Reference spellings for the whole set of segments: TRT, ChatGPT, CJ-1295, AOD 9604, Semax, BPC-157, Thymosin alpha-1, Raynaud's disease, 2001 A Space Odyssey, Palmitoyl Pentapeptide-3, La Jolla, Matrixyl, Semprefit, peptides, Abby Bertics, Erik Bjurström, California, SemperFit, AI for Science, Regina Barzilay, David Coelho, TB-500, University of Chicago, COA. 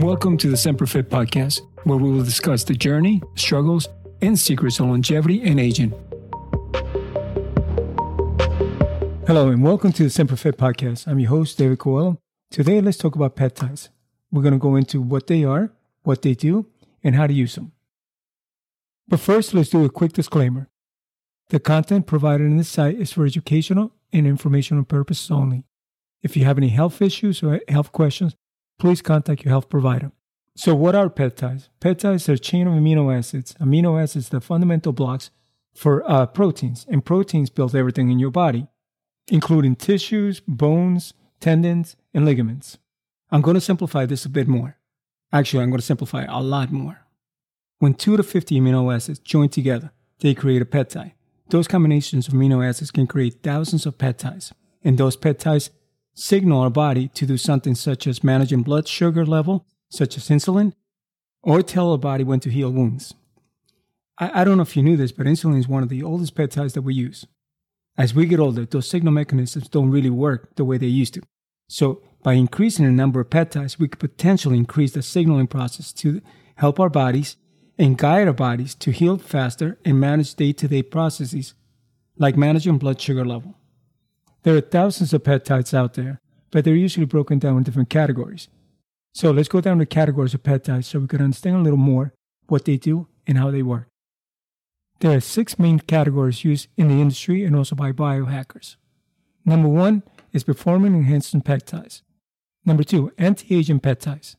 Welcome to the SemperFit podcast, where we will discuss the journey, struggles, and secrets of longevity and aging. Hello, and welcome to the SemperFit podcast. I'm your host, David Coelho. Today, let's talk about peptides. We're going to go into what they are, what they do, and how to use them. But first, let's do a quick disclaimer. The content provided in this site is for educational and informational purposes only. If you have any health issues or health questions, please contact your health provider. So what are peptides? Peptides are a chain of amino acids. Amino acids are the fundamental blocks for proteins, and proteins build everything in your body, including tissues, bones, tendons, and ligaments. I'm going to simplify this a bit more. Actually, I'm going to simplify a lot more. When 2 to 50 amino acids join together, they create a peptide. Those combinations of amino acids can create thousands of peptides, and those peptides signal our body to do something such as managing blood sugar level, such as insulin, or tell our body when to heal wounds. I don't know if you knew this, but insulin is one of the oldest peptides that we use. As we get older, those signal mechanisms don't really work the way they used to. So by increasing the number of peptides, we could potentially increase the signaling process to help our bodies and guide our bodies to heal faster and manage day-to-day processes, like managing blood sugar level. There are thousands of peptides out there, but they're usually broken down in different categories. So let's go down the categories of peptides so we can understand a little more what they do and how they work. There are 6 main categories used in the industry and also by biohackers. Number 1 is performance-enhancing peptides. Number 2, anti-aging peptides.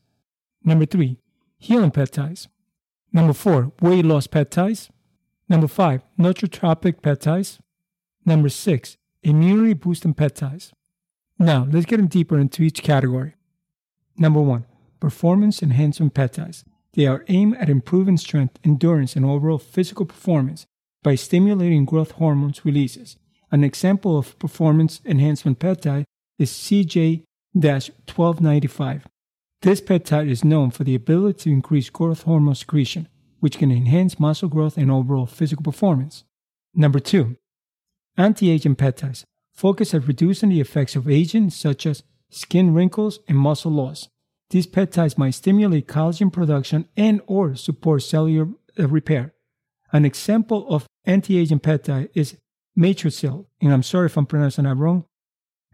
Number 3, healing peptides. Number 4, weight loss peptides. Number 5, nootropic peptides. Number 6, immunity boosting peptides. Now, let's get in deeper into each category. Number 1, performance enhancing peptides. They are aimed at improving strength, endurance, and overall physical performance by stimulating growth hormones releases. An example of performance enhancement peptide is CJ-1295. This peptide is known for the ability to increase growth hormone secretion, which can enhance muscle growth and overall physical performance. Number 2, anti-aging peptides focus on reducing the effects of aging, such as skin wrinkles and muscle loss. These peptides might stimulate collagen production and/or support cellular repair. An example of anti-aging peptide is Matrixyl, and I'm sorry if I'm pronouncing that wrong.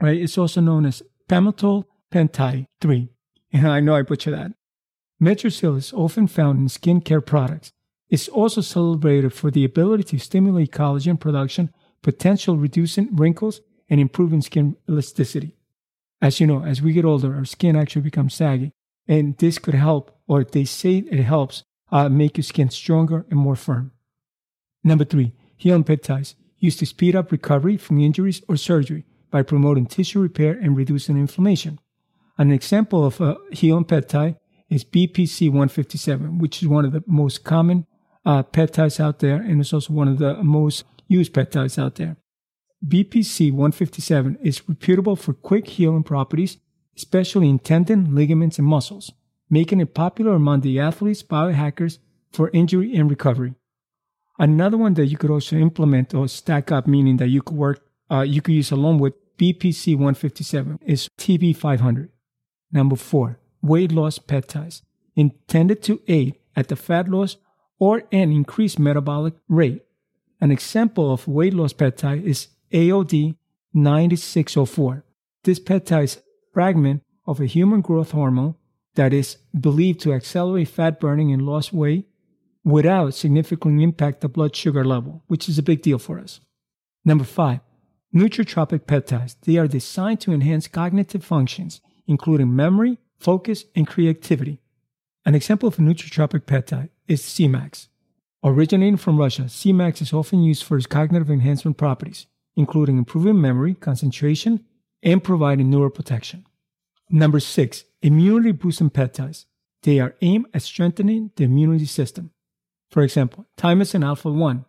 Right? It's also known as Palmitoyl Pentapeptide-3. And I know I butchered that. Matrixyl is often found in skincare products. It's also celebrated for the ability to stimulate collagen production, potential reducing wrinkles, and improving skin elasticity. As you know, as we get older, our skin actually becomes saggy, and this could help, or they say it helps, make your skin stronger and more firm. Number 3, healing peptides used to speed up recovery from injuries or surgery by promoting tissue repair and reducing inflammation. An example of a healing peptide is BPC-157, which is one of the most common peptides out there, and it's also one of the most used peptides out there. BPC-157 is reputable for quick healing properties, especially in tendon, ligaments, and muscles, making it popular among the athletes, biohackers for injury and recovery. Another one that you could also implement or stack up, meaning that you could work, you could use along with BPC-157, is TB-500. Number 4, weight loss peptides, intended to aid at the fat loss or an increased metabolic rate. An example of weight loss peptide is AOD 9604. This peptide is a fragment of a human growth hormone that is believed to accelerate fat burning and loss weight without significantly impact the blood sugar level, which is a big deal for us. Number 5, nootropic peptides. They are designed to enhance cognitive functions, including memory, focus, and creativity. An example of a nootropic peptide is Semax. Originating from Russia, Semax is often used for its cognitive enhancement properties, including improving memory, concentration, and providing neuroprotection. Number 6, immunity-boosting peptides. They are aimed at strengthening the immunity system. For example, Thymosin alpha-1.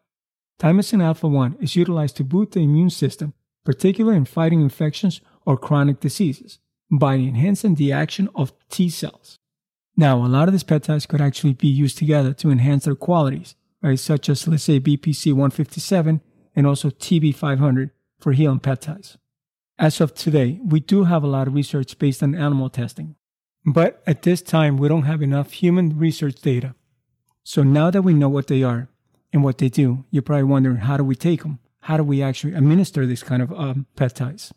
Thymosin alpha-1 is utilized to boost the immune system, particularly in fighting infections or chronic diseases, by enhancing the action of T cells. Now, a lot of these peptides could actually be used together to enhance their qualities, right? Such as, let's say, BPC-157 and also TB-500 for healing peptides. As of today, we do have a lot of research based on animal testing. But at this time, we don't have enough human research data. So now that we know what they are and what they do, you're probably wondering, how do we take them? How do we actually administer these kind of peptides?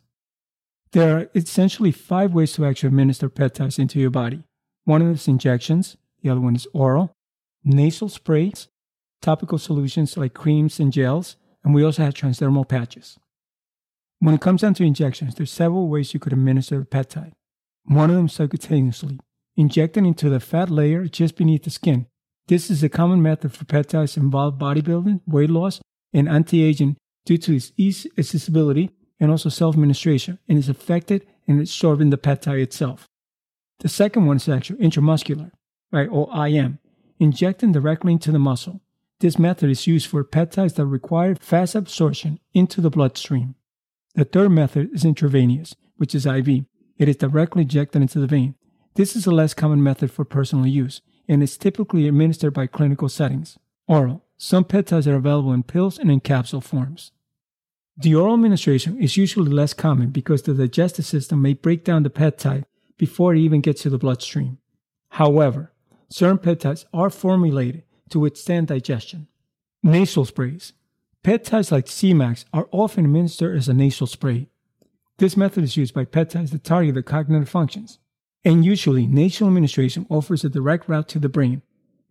There are essentially five ways to actually administer peptides into your body. One of them is injections. The other one is oral, nasal sprays, topical solutions like creams and gels, and we also have transdermal patches. When it comes down to injections, there's several ways you could administer a peptide. One of them subcutaneously, injected into the fat layer just beneath the skin. This is a common method for peptides involved bodybuilding, weight loss, and anti-aging due to its easy accessibility and also self-administration, and is effective in absorbing the peptide itself. The second one is actually intramuscular, right, or IM, injecting directly into the muscle. This method is used for peptides that require fast absorption into the bloodstream. The third method is intravenous, which is IV. It is directly injected into the vein. This is a less common method for personal use, and is typically administered by clinical settings. Oral. Some peptides are available in pills and in capsule forms. The oral administration is usually less common because the digestive system may break down the peptide before it even gets to the bloodstream. However, certain peptides are formulated to withstand digestion. Nasal sprays. Peptides like Semax are often administered as a nasal spray. This method is used by peptides that target the cognitive functions. And usually, nasal administration offers a direct route to the brain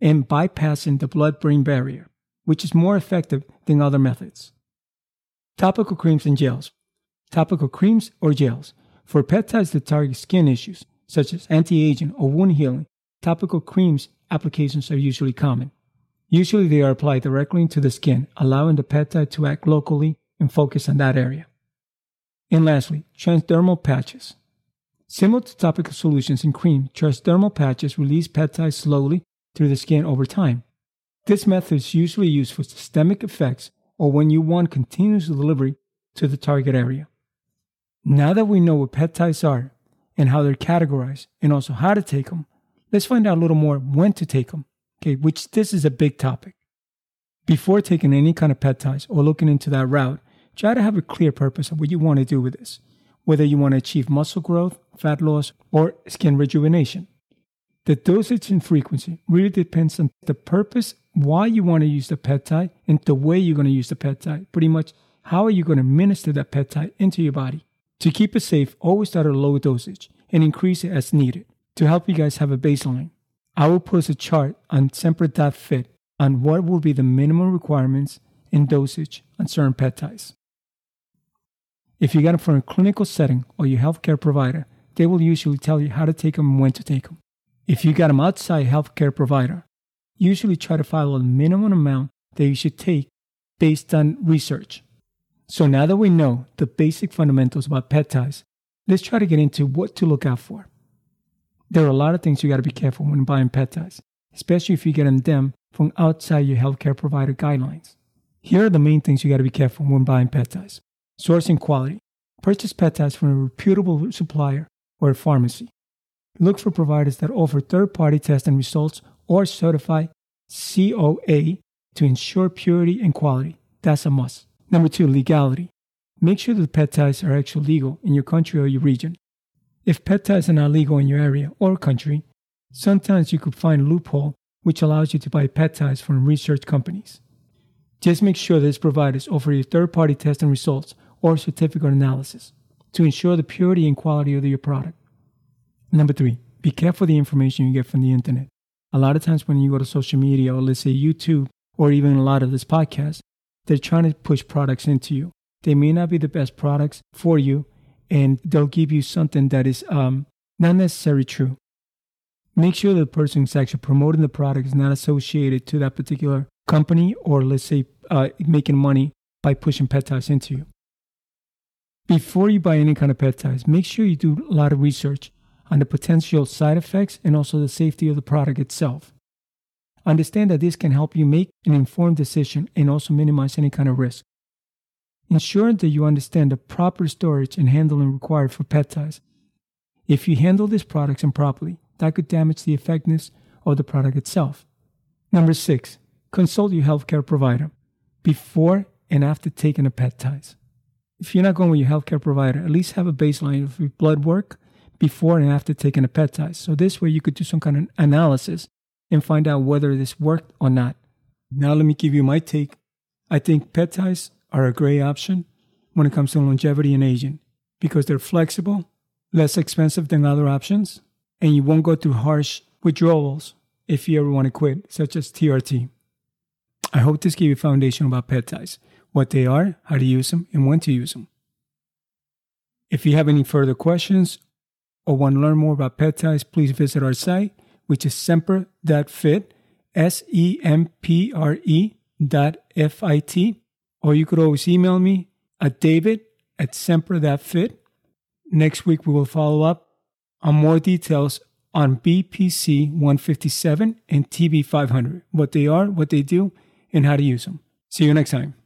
and bypassing the blood-brain barrier, which is more effective than other methods. Topical creams and gels. Topical creams or gels. For peptides that target skin issues, such as anti-aging or wound healing, topical creams applications are usually common. Usually they are applied directly into the skin, allowing the peptide to act locally and focus on that area. And lastly, transdermal patches. Similar to topical solutions and cream, transdermal patches release peptides slowly through the skin over time. This method is usually used for systemic effects or when you want continuous delivery to the target area. Now that we know what peptides are and how they're categorized and also how to take them, let's find out a little more when to take them, okay, which this is a big topic. Before taking any kind of peptides or looking into that route, try to have a clear purpose of what you want to do with this, whether you want to achieve muscle growth, fat loss, or skin rejuvenation. The dosage and frequency really depends on the purpose, why you want to use the peptide, and the way you're going to use the peptide. Pretty much, how are you going to administer that peptide into your body? To keep it safe, always start at a low dosage and increase it as needed. To help you guys have a baseline, I will post a chart on SemperFit on what will be the minimum requirements and dosage on certain peptides. If you got them from a clinical setting or your healthcare provider, they will usually tell you how to take them and when to take them. If you got them outside healthcare provider, usually try to follow a minimum amount that you should take based on research. So now that we know the basic fundamentals about peptides, let's try to get into what to look out for. There are a lot of things you got to be careful when buying peptides, especially if you get them from outside your healthcare provider guidelines. Here are the main things you got to be careful when buying peptides. Source and quality. Purchase peptides from a reputable supplier or a pharmacy. Look for providers that offer third-party testing results or certify COA to ensure purity and quality. That's a must. Number 2, legality. Make sure that the peptides are actually legal in your country or your region. If peptides are not legal in your area or country, sometimes you could find a loophole which allows you to buy peptides from research companies. Just make sure that these providers offer you third-party testing results or certificate analysis to ensure the purity and quality of your product. Number 3, be careful of the information you get from the internet. A lot of times when you go to social media or let's say YouTube or even a lot of this podcast, they're trying to push products into you. They may not be the best products for you, and they'll give you something that is not necessarily true. Make sure that the person who's actually promoting the product is not associated to that particular company or, let's say, making money by pushing peptides into you. Before you buy any kind of peptides, make sure you do a lot of research on the potential side effects and also the safety of the product itself. Understand that this can help you make an informed decision and also minimize any kind of risk. Ensure that you understand the proper storage and handling required for peptides. If you handle these products improperly, that could damage the effectiveness of the product itself. Number 6, consult your healthcare provider before and after taking the peptides. If you're not going with your healthcare provider, at least have a baseline of your blood work, before and after taking a peptide. So this way you could do some kind of analysis and find out whether this worked or not. Now let me give you my take. I think peptides are a great option when it comes to longevity and aging because they're flexible, less expensive than other options, and you won't go through harsh withdrawals if you ever want to quit, such as TRT. I hope this gave you a foundation about peptides, what they are, how to use them, and when to use them. If you have any further questions or want to learn more about peptides, please visit our site, which is semper.fit, SEMPRE.fit, or you could always email me at david@semper.fit. Next week, we will follow up on more details on BPC-157 and TB-500, what they are, what they do, and how to use them. See you next time.